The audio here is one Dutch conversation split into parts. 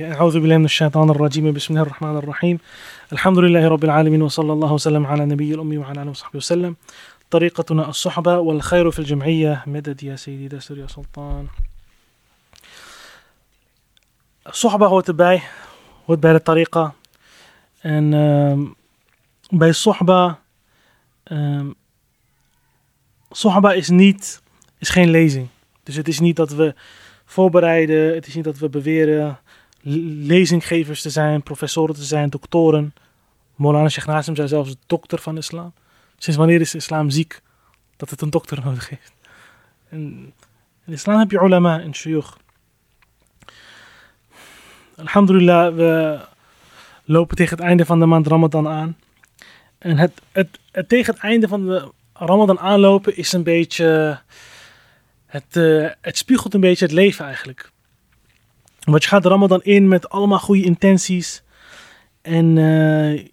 أعوذ بالله من الشيطان الرجيم بسم الله الرحمن الرحيم الحمد لله رب العالمين وصلى الله وسلم على نبي الأمي وعلى آله وصحبه وسلم طريقتنا الصحبة والخير في الجمعية مدد يا سيدي دستور يا سلطان الصحبة hoort bij de tariqa en bij Sohba Sohba is geen lezing, dus het is niet dat we voorbereiden, het is niet dat we beweren lezinggevers te zijn, professoren te zijn, doktoren. Maulana Sheikh Nasim zei zelfs dokter van islam. Sinds wanneer is de islam ziek dat het een dokter nodig heeft? En in islam heb je ulama en shuyukh. Alhamdulillah, we lopen tegen het einde van de maand Ramadan aan. En het tegen het einde van de Ramadan aanlopen is een beetje... Het spiegelt een beetje het leven eigenlijk. Want je gaat de Ramadan in met allemaal goede intenties. En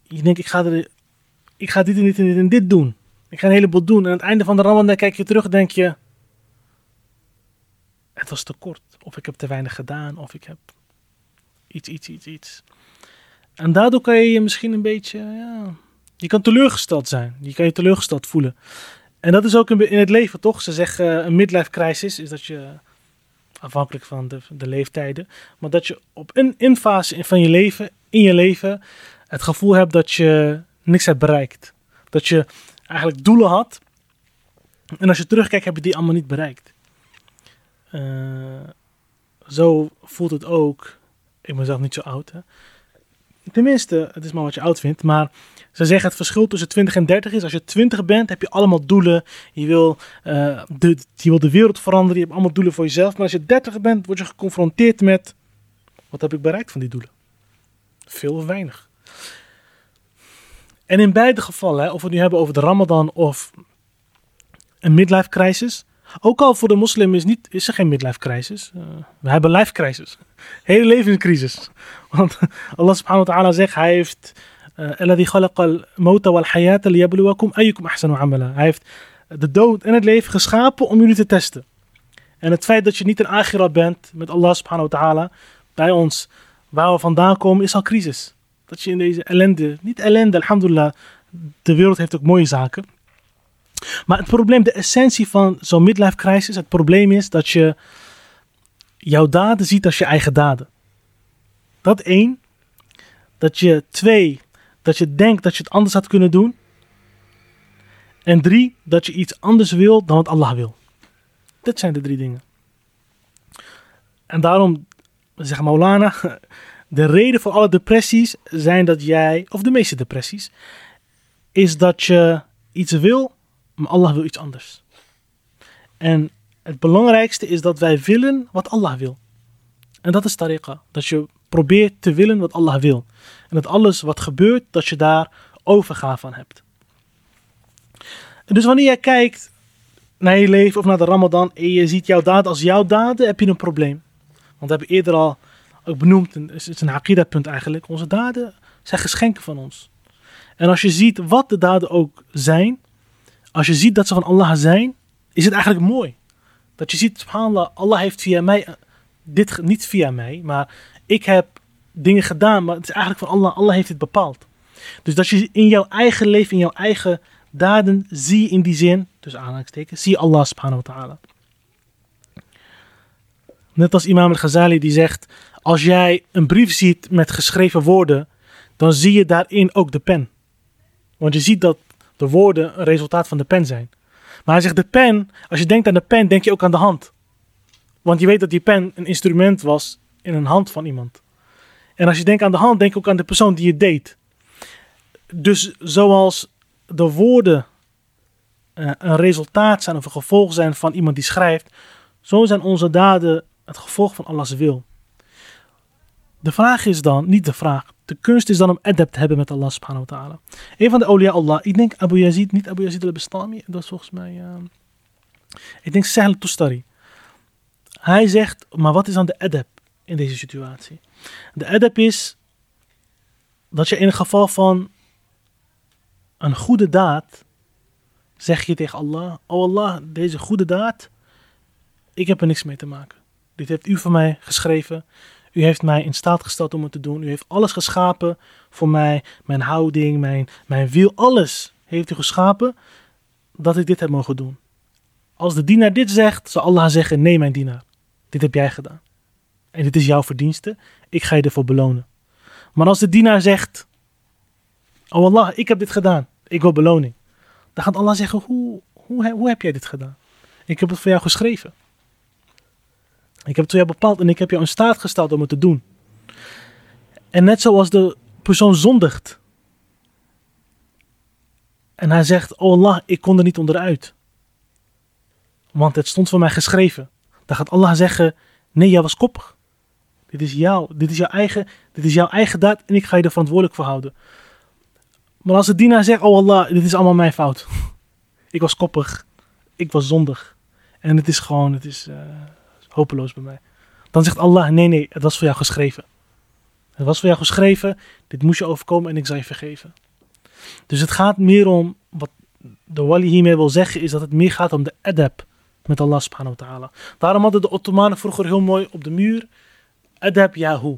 je denkt, ik ga dit en dit en dit en dit doen. Ik ga een heleboel doen. En aan het einde van de Ramadan kijk je terug en denk je... Het was te kort. Of ik heb te weinig gedaan. Of ik heb... Iets. En daardoor kan je misschien een beetje... Ja, je kan teleurgesteld zijn. Je kan je teleurgesteld voelen. En dat is ook in het leven, toch? Ze zeggen een midlife crisis is dat je... Afhankelijk van de leeftijden. Maar dat je op een fase van je leven... In je leven... Het gevoel hebt dat je niks hebt bereikt. Dat je eigenlijk doelen had. En als je terugkijkt heb je die allemaal niet bereikt. Zo voelt het ook... Ik ben zelf niet zo oud. Hè? Tenminste, het is maar wat je oud vindt. Maar ze zeggen het verschil tussen 20 en 30 is... Als je 20 bent, heb je allemaal doelen. Je wil de wereld veranderen. Je hebt allemaal doelen voor jezelf. Maar als je 30 bent, word je geconfronteerd met... Wat heb ik bereikt van die doelen? Veel of weinig. En in beide gevallen, hè, of we het nu hebben over de Ramadan... Of een midlife crisis... Ook al voor de moslim is er geen midlife crisis. We hebben life crisis. Hele levenscrisis. Want Allah subhanahu wa ta'ala zegt, hij heeft... Alladhi khalaqa al-mauta wal-hayata liyabluwakum ayyukum ahsanu amala. Hij heeft de dood en het leven geschapen om jullie te testen. En het feit dat je niet een agira bent met Allah subhanahu wa ta'ala, bij ons, waar we vandaan komen, is al crisis. Dat je in deze ellende, niet ellende, alhamdulillah, de wereld heeft ook mooie zaken. Maar het probleem, de essentie van zo'n midlife crisis, het probleem is dat je jouw daden ziet als je eigen daden. Dat 1. Dat je 2, dat je denkt dat je het anders had kunnen doen. En 3, dat je iets anders wil dan wat Allah wil. Dat zijn de 3 dingen. En daarom, zegt Maulana, de reden voor alle depressies zijn dat jij, of de meeste depressies, is dat je iets wil... Maar Allah wil iets anders. En het belangrijkste is dat wij willen wat Allah wil. En dat is tariqa. Dat je probeert te willen wat Allah wil. En dat alles wat gebeurt, dat je daar overgave aan hebt. En dus wanneer jij kijkt naar je leven of naar de Ramadan... en je ziet jouw daden als jouw daden, heb je een probleem. Want we hebben eerder al ook benoemd, het is een hakida-punt eigenlijk... onze daden zijn geschenken van ons. En als je ziet wat de daden ook zijn... Als je ziet dat ze van Allah zijn, is het eigenlijk mooi. Dat je ziet, subhanallah, Allah heeft via mij, dit niet via mij, maar ik heb dingen gedaan, maar het is eigenlijk van Allah. Allah heeft dit bepaald. Dus dat je in jouw eigen leven, in jouw eigen daden, zie je in die zin, tussen aanhalingstekens, zie je Allah subhanahu wa ta'ala. Net als Imam al-Ghazali die zegt, als jij een brief ziet met geschreven woorden, dan zie je daarin ook de pen. Want je ziet dat de woorden een resultaat van de pen zijn. Maar hij zegt de pen, als je denkt aan de pen, denk je ook aan de hand. Want je weet dat die pen een instrument was in een hand van iemand. En als je denkt aan de hand, denk je ook aan de persoon die je deed. Dus zoals de woorden een resultaat zijn of een gevolg zijn van iemand die schrijft, zo zijn onze daden het gevolg van Allah's wil. De vraag is dan, niet de vraag... De kunst is dan om adab te hebben met Allah subhanahu wa ta'ala. Een van de awliya Allah. Ik denk Abu Yazid, niet Abu Yazid al-Bistami. Dat is volgens mij... ik denk Sahl al-Tustari. Hij zegt, maar wat is dan de adab in deze situatie? De adab is dat je in het geval van een goede daad zeg je tegen Allah. Oh Allah, deze goede daad, ik heb er niks mee te maken. Dit heeft u voor mij geschreven. U heeft mij in staat gesteld om het te doen. U heeft alles geschapen voor mij. Mijn houding, mijn wil, alles heeft u geschapen dat ik dit heb mogen doen. Als de dienaar dit zegt, zal Allah zeggen, nee mijn dienaar, dit heb jij gedaan. En dit is jouw verdienste, ik ga je ervoor belonen. Maar als de dienaar zegt, oh Allah, ik heb dit gedaan, ik wil beloning. Dan gaat Allah zeggen, hoe heb jij dit gedaan? Ik heb het voor jou geschreven. Ik heb het voor jou bepaald en ik heb jou in staat gesteld om het te doen. En net zoals de persoon zondigt. En hij zegt, oh Allah, ik kon er niet onderuit. Want het stond voor mij geschreven. Dan gaat Allah zeggen, nee, jij was koppig. Dit is jouw eigen daad en ik ga je er verantwoordelijk voor houden. Maar als de dienaar zegt, oh Allah, dit is allemaal mijn fout. Ik was koppig. Ik was zondig. En het is gewoon, hopeloos bij mij. Dan zegt Allah, nee, het was voor jou geschreven. Het was voor jou geschreven, dit moest je overkomen en ik zal je vergeven. Dus het gaat meer om, wat de wali hiermee wil zeggen, is dat het meer gaat om de adab met Allah subhanahu wa ta'ala. Daarom hadden de Ottomanen vroeger heel mooi op de muur, adab yahu.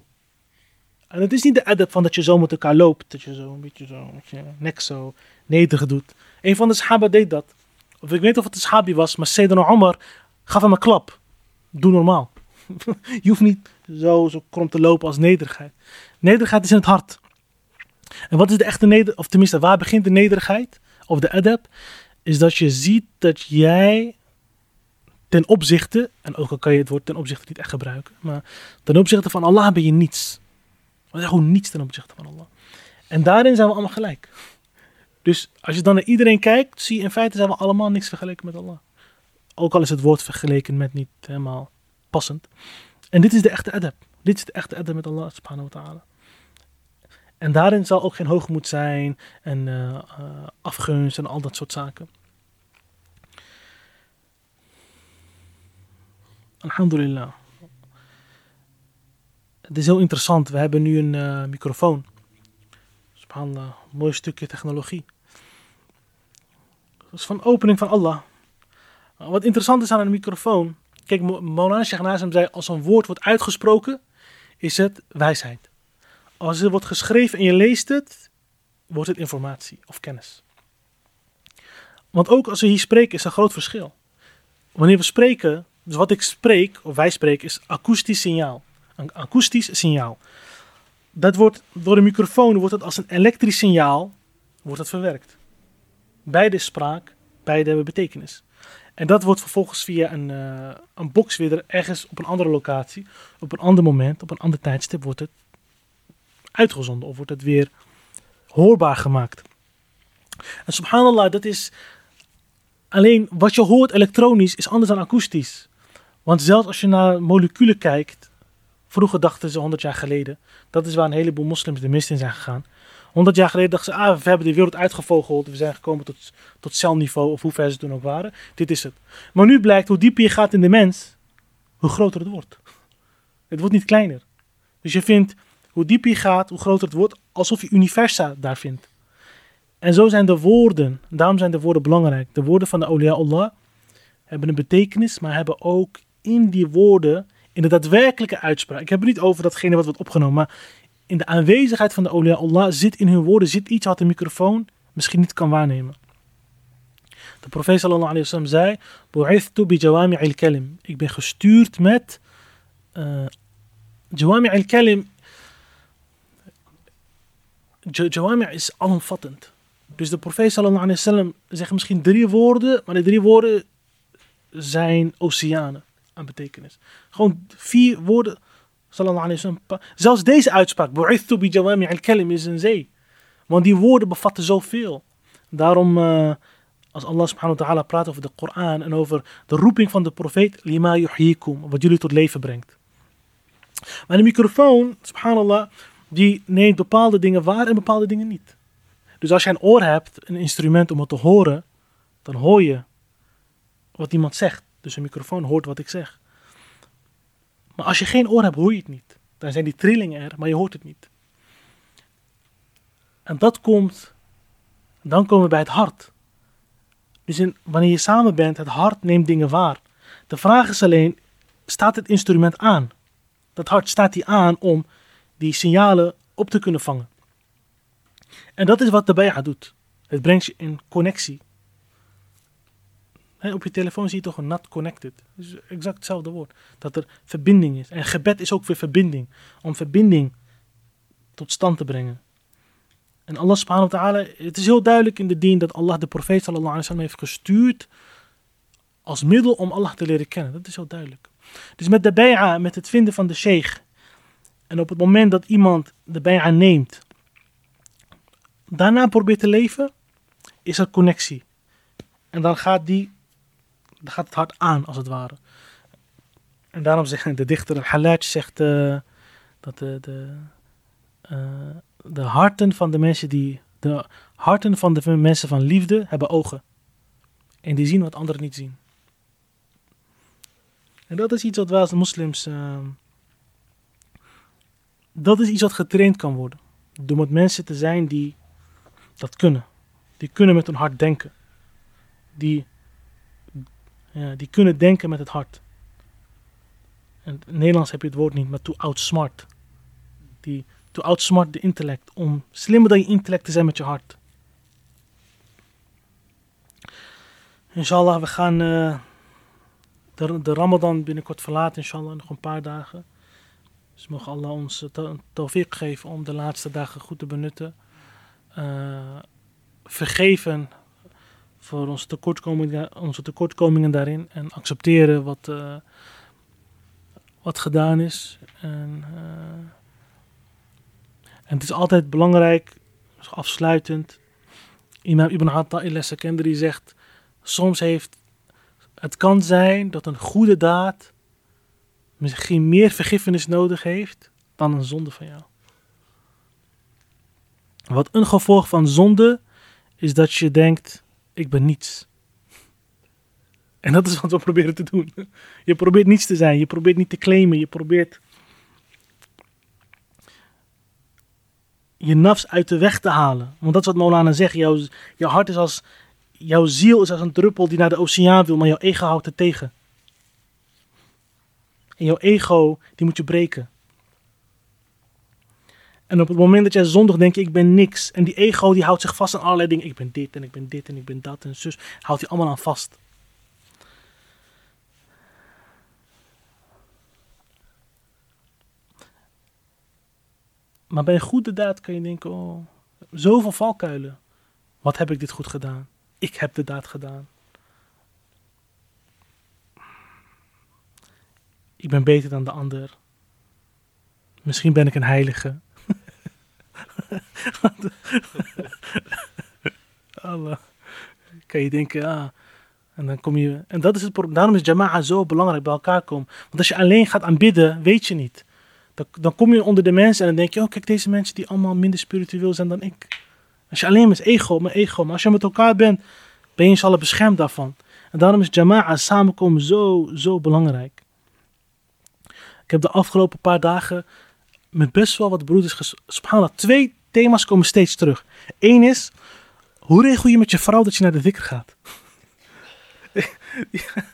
En het is niet de adab van dat je zo met elkaar loopt, dat je zo een beetje zo, met je nek zo nederig doet. Een van de sahaba deed dat. Of ik weet of het een sahabi was, maar Sayyidina Omar gaf hem een klap. Doe normaal. Je hoeft niet zo krom te lopen als nederigheid. Nederigheid is in het hart. En wat is de echte nederigheid? Of tenminste, waar begint de nederigheid? Of de adab? Is dat je ziet dat jij ten opzichte, en ook al kan je het woord ten opzichte niet echt gebruiken, maar ten opzichte van Allah ben je niets. Want gewoon niets ten opzichte van Allah. En daarin zijn we allemaal gelijk. Dus als je dan naar iedereen kijkt, zie je in feite zijn we allemaal niks vergeleken met Allah. Ook al is het woord vergeleken met niet helemaal passend. En dit is de echte adab. Dit is de echte adab met Allah subhanahu wa ta'ala. En daarin zal ook geen hoogmoed zijn en afgunst en al dat soort zaken. Alhamdulillah. Het is heel interessant. We hebben nu een microfoon. Subhanallah, een mooi stukje technologie. Dat is van opening van Allah. Wat interessant is aan een microfoon. Kijk, Maulana Sheikh Nazim zei, als een woord wordt uitgesproken, is het wijsheid. Als het wordt geschreven en je leest het, wordt het informatie of kennis. Want ook als we hier spreken, is er een groot verschil. Wanneer we spreken, dus wat ik spreek, of wij spreken, is akoestisch signaal. Een akoestisch signaal. Dat wordt, door de microfoon wordt het als een elektrisch signaal, wordt het verwerkt. Beide is spraak, beide hebben betekenis. En dat wordt vervolgens via een box weer ergens op een andere locatie, op een ander moment, op een ander tijdstip wordt het uitgezonden of wordt het weer hoorbaar gemaakt. En subhanallah, dat is alleen wat je hoort elektronisch is anders dan akoestisch. Want zelfs als je naar moleculen kijkt, vroeger dachten ze 100 jaar geleden, dat is waar een heleboel moslims de mist in zijn gegaan. 100 jaar geleden dachten ze, we hebben de wereld uitgevogeld. We zijn gekomen tot celniveau of hoe ver ze toen ook waren. Dit is het. Maar nu blijkt, hoe dieper je gaat in de mens, hoe groter het wordt. Het wordt niet kleiner. Dus je vindt, hoe dieper je gaat, hoe groter het wordt. Alsof je universa daar vindt. En zo zijn de woorden, daarom zijn de woorden belangrijk. De woorden van de Awliya Allah hebben een betekenis, maar hebben ook in die woorden, in de daadwerkelijke uitspraak. Ik heb het niet over datgene wat wordt opgenomen, maar in de aanwezigheid van de Awliya Allah zit in hun woorden iets wat de microfoon misschien niet kan waarnemen. De profeet sallallahu alayhi wa sallam zei, Bu'ithtu bi jawami' al-kalim. Ik ben gestuurd met jawami' al-kalim. Jawami' is alomvattend. Dus de profeet sallallahu alayhi wa sallam zegt misschien 3 woorden, maar die 3 woorden zijn oceanen aan betekenis. Gewoon 4 woorden. Zelfs deze uitspraak, Bu'ithtu bi jawami' al-kalim, is een zee. Want die woorden bevatten zoveel. Daarom, als Allah subhanahu wa ta'ala praat over de Koran en over de roeping van de profeet, lima yuhyikum, wat jullie tot leven brengt. Maar de microfoon, subhanallah, die neemt bepaalde dingen waar en bepaalde dingen niet. Dus als je een oor hebt, een instrument om het te horen, dan hoor je wat iemand zegt. Dus een microfoon hoort wat ik zeg. Maar als je geen oor hebt, hoor je het niet. Dan zijn die trillingen er, maar je hoort het niet. En dat komt, dan komen we bij het hart. Dus wanneer je samen bent, het hart neemt dingen waar. De vraag is alleen, staat het instrument aan? dat hart staat die aan om die signalen op te kunnen vangen. En dat is wat de bay'a doet. Het brengt je in connectie. He, op je telefoon zie je toch een not connected. Dat is exact hetzelfde woord. Dat er verbinding is. En gebed is ook weer verbinding. Om verbinding tot stand te brengen. En Allah subhanahu wa ta'ala, het is heel duidelijk in de dien dat Allah de profeet sallallahu alaihi wasallam heeft gestuurd als middel om Allah te leren kennen. Dat is heel duidelijk. Dus met de bay'a, met het vinden van de sheikh. En op het moment dat iemand de bay'a neemt, daarna probeert te leven, is er connectie. En dan gaat het hart aan, als het ware. En daarom zegt de dichter Al-Hallaj, dat de harten van de mensen van liefde hebben ogen. En die zien wat anderen niet zien. En dat is iets wat wij als moslims, dat is iets wat getraind kan worden. Door met mensen te zijn die dat kunnen. Die kunnen met hun hart denken. Die kunnen denken met het hart. En in het Nederlands heb je het woord niet, maar to outsmart. To outsmart de intellect. Om slimmer dan je intellect te zijn met je hart. Inshallah, we gaan de Ramadan binnenkort verlaten. Inshallah, nog een paar dagen. Dus mogen Allah ons tawfiq geven om de laatste dagen goed te benutten. Vergeven voor onze tekortkomingen daarin. En accepteren wat gedaan is. En het is altijd belangrijk, afsluitend. Imam Ibn Atta'illah al-Sakandari zegt, soms het kan zijn dat een goede daad misschien meer vergiffenis nodig heeft dan een zonde van jou. Wat een gevolg van zonde is dat je denkt, ik ben niets. En dat is wat we proberen te doen. Je probeert niets te zijn, je probeert niet te claimen, je probeert je nafs uit de weg te halen. Want dat is wat Maulana zegt, jouw ziel is als een druppel die naar de oceaan wil, maar jouw ego houdt het tegen. En jouw ego, die moet je breken. En op het moment dat jij zondig denkt, ik ben niks. En die ego, die houdt zich vast aan allerlei dingen. Ik ben dit en ik ben dit en ik ben dat en zus. Houdt hij allemaal aan vast. Maar bij een goede daad kan je denken, oh, zoveel valkuilen. Wat heb ik dit goed gedaan? Ik heb de daad gedaan. Ik ben beter dan de ander. Misschien ben ik een heilige. Allah. Kan je denken, ah. En dan kom je. En dat is het probleem. Daarom is jama'a zo belangrijk, bij elkaar komen. Want als je alleen gaat aanbidden, weet je niet. Dan kom je onder de mensen en dan denk je, oh kijk, deze mensen die allemaal minder spiritueel zijn dan ik. Als je alleen met ego. Maar als je met elkaar bent, ben je inshallah beschermd daarvan. En daarom is jama'a, samenkomen, zo belangrijk. Ik heb de afgelopen paar dagen met best wel wat broeders gesproken. Twee thema's komen steeds terug. Eén is, hoe regel je met je vrouw dat je naar de dhikr gaat? Ja,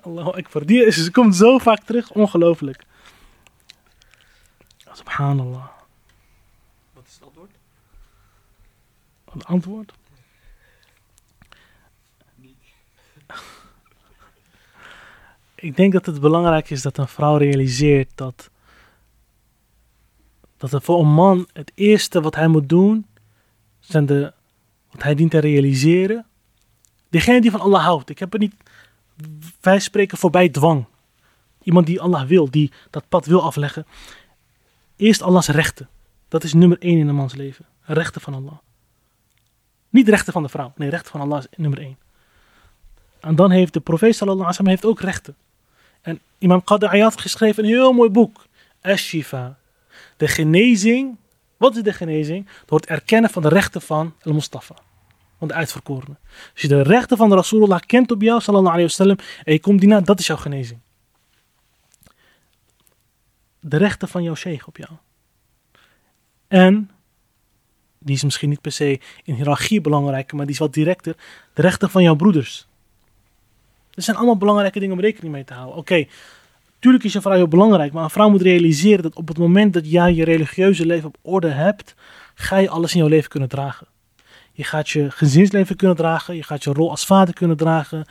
Allahu Akbar. Ze komt zo vaak terug, ongelooflijk. Subhanallah. Wat is het antwoord? Het antwoord? Ik denk dat het belangrijk is dat een vrouw realiseert dat voor een man het eerste wat hij moet doen, wat hij dient te realiseren. Degene die van Allah houdt. Wij spreken voorbij dwang. Iemand die Allah wil, die dat pad wil afleggen. Eerst Allahs rechten. Dat is nummer 1 in een mans leven. Rechten van Allah. Niet rechten van de vrouw. Nee, rechten van Allah is nummer 1. En dan heeft de profeet sallallahu alaihi wasallam ook rechten. En Imam Qadi Ayad geschreven een heel mooi boek. Ash-Shifa. De genezing. Wat is de genezing? Door het erkennen van de rechten van al-Mustafa. Van de uitverkorene. Als je de rechten van de Rasulullah kent op jou, sallallahu alaihi wasallam, en je komt daarna, dat is jouw genezing. De rechten van jouw sheikh op jou. En die is misschien niet per se in hiërarchie belangrijk, maar die is wat directer. De rechten van jouw broeders. Er zijn allemaal belangrijke dingen om rekening mee te houden. Oké, Tuurlijk is een vrouw heel belangrijk, maar een vrouw moet realiseren dat op het moment dat jij je religieuze leven op orde hebt, ga je alles in jouw leven kunnen dragen. Je gaat je gezinsleven kunnen dragen, je gaat je rol als vader kunnen dragen,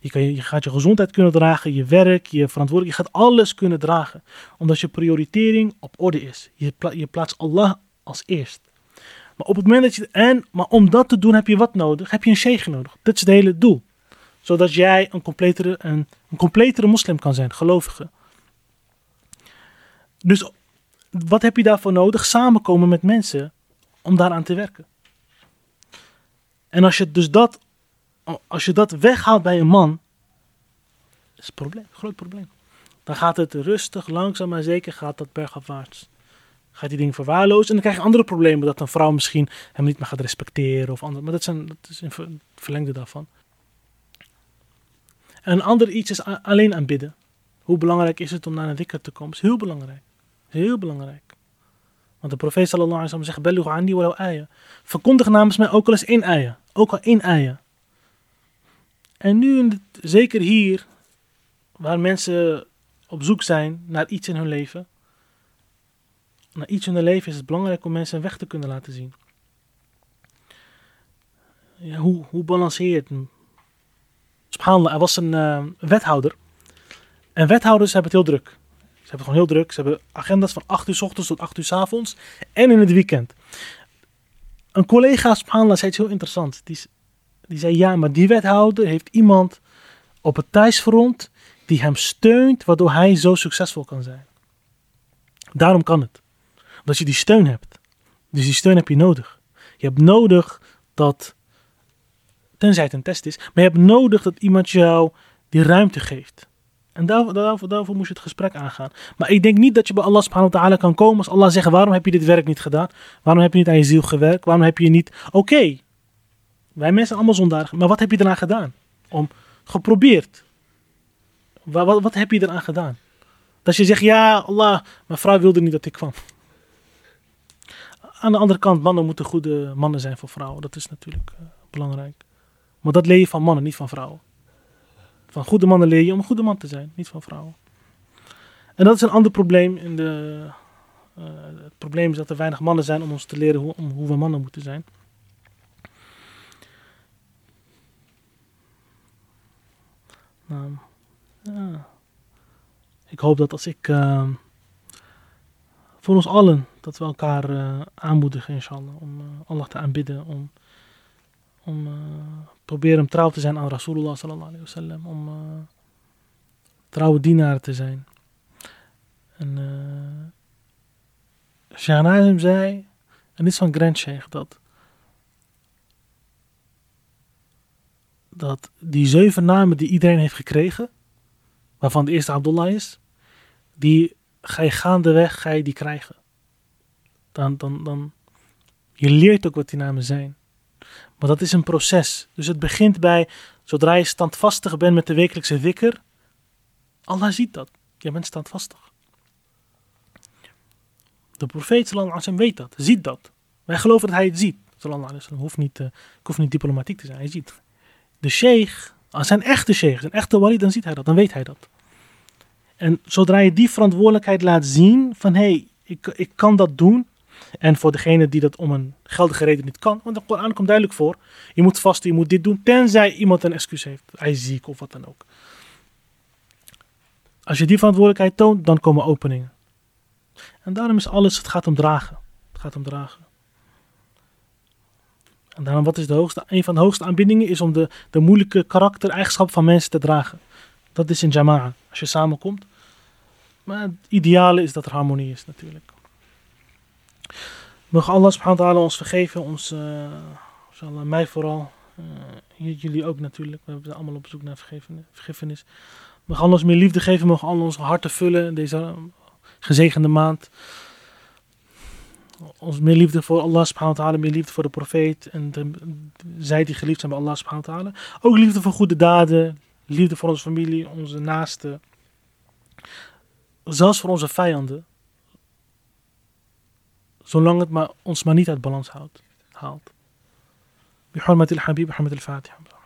je gaat je gezondheid kunnen dragen, je werk, je verantwoordelijkheid, je gaat alles kunnen dragen. Omdat je prioritering op orde is. Je plaatst Allah als eerst. Maar op het moment dat je maar om dat te doen heb je wat nodig? Heb je een sheikh nodig? Dat is het hele doel. Zodat jij een completere moslim kan zijn, gelovige. Dus wat heb je daarvoor nodig? Samenkomen met mensen om daaraan te werken. En als je dat weghaalt bij een man, is het een probleem, een groot probleem. Dan gaat het rustig, langzaam maar zeker gaat dat bergafwaarts. Gaat die dingen verwaarlozen en dan krijg je andere problemen. Dat een vrouw misschien hem niet meer gaat respecteren of andere. Maar dat is een verlengde daarvan. En een ander iets is alleen aanbidden. Hoe belangrijk is het om naar een dhikr te komen? Dat is heel belangrijk. Heel belangrijk. Want de profeet sallallahu alaihi wasallam zegt: Belligh anni walau aya. Verkondig namens mij ook al eens één aya. Ook al één aya. En nu, zeker hier, waar mensen op zoek zijn naar iets in hun leven. Naar iets in hun leven is het belangrijk om mensen een weg te kunnen laten zien. Ja, hoe balanceer je het? Subhanallah, er was een wethouder. En wethouders hebben het heel druk. Ze hebben het gewoon heel druk. Ze hebben agendas van 8 uur 's ochtends tot 8 uur 's avonds. En in het weekend. Een collega, subhanallah, zei iets heel interessants. Die zei, ja, maar die wethouder heeft iemand op het thuisfront die hem steunt, waardoor hij zo succesvol kan zijn. Daarom kan het. Omdat je die steun hebt. Dus die steun heb je nodig. Je hebt nodig dat, tenzij het een test is, maar je hebt nodig dat iemand jou die ruimte geeft. En daarvoor moest je het gesprek aangaan. Maar ik denk niet dat je bij Allah subhanahu wa ta'ala kan komen als Allah zegt, waarom heb je dit werk niet gedaan? Waarom heb je niet aan je ziel gewerkt? Waarom heb je niet... Oké, wij mensen zijn allemaal zondaar, maar wat heb je eraan gedaan? Geprobeerd. Wat heb je eraan gedaan? Dat je zegt, ja Allah, mijn vrouw wilde niet dat ik kwam. Aan de andere kant, mannen moeten goede mannen zijn voor vrouwen. Dat is natuurlijk belangrijk. Maar dat leer je van mannen, niet van vrouwen. Van goede mannen leer je om een goede man te zijn, niet van vrouwen. En dat is een ander probleem. Het probleem is dat er weinig mannen zijn om ons te leren hoe we mannen moeten zijn. Ja. Ik hoop dat als ik voor ons allen dat we elkaar aanmoedigen inshallah om Allah te aanbidden, om proberen hem trouw te zijn aan Rasulullah sallallahu alaihi wasallam, om trouwe dienaar te zijn. En Sheikh Nazim zei, en dit is van Grand Sheikh, dat die 7 namen die iedereen heeft gekregen, waarvan de eerste Abdullah is, die ga je gaandeweg die krijgen. Dan je leert ook wat die namen zijn. Maar dat is een proces. Dus het begint bij, zodra je standvastig bent met de wekelijkse dhikr, Allah ziet dat. Je bent standvastig. De profeet sallallahu alaihi wasallam weet dat, ziet dat. Wij geloven dat hij het ziet. Sallallahu alaihi wasallam hoeft niet diplomatiek te zijn, hij ziet. De sheikh, als zijn echte sheikh, zijn echte wali, dan ziet hij dat, dan weet hij dat. En zodra je die verantwoordelijkheid laat zien van ik kan dat doen. En voor degene die dat om een geldige reden niet kan, want de Koran komt duidelijk voor. Je moet vasten, je moet dit doen, tenzij iemand een excuus heeft. Hij is ziek of wat dan ook. Als je die verantwoordelijkheid toont, dan komen openingen. En daarom is alles, het gaat om dragen. Het gaat om dragen. En daarom, wat is de hoogste? Een van de hoogste aanbiddingen is om de moeilijke karaktereigenschappen van mensen te dragen. Dat is in jama'a, als je samenkomt. Maar het ideale is dat er harmonie is natuurlijk. Mogen Allah subhanahu wa ta'ala ons vergeven, inshallah, mij vooral, jullie ook natuurlijk. We hebben allemaal op zoek naar vergiffenis. Mogen Allah ons meer liefde geven, mogen Allah ons harten vullen in deze gezegende maand. Ons meer liefde voor Allah subhanahu wa ta'ala, meer liefde voor de profeet en zij die geliefd zijn bij Allah subhanahu wa ta'ala. Ook liefde voor goede daden, liefde voor onze familie, onze naasten, zelfs voor onze vijanden. Zolang het ons maar niet uit balans haalt. Bi hurmatil habib, hurmatil fatiha.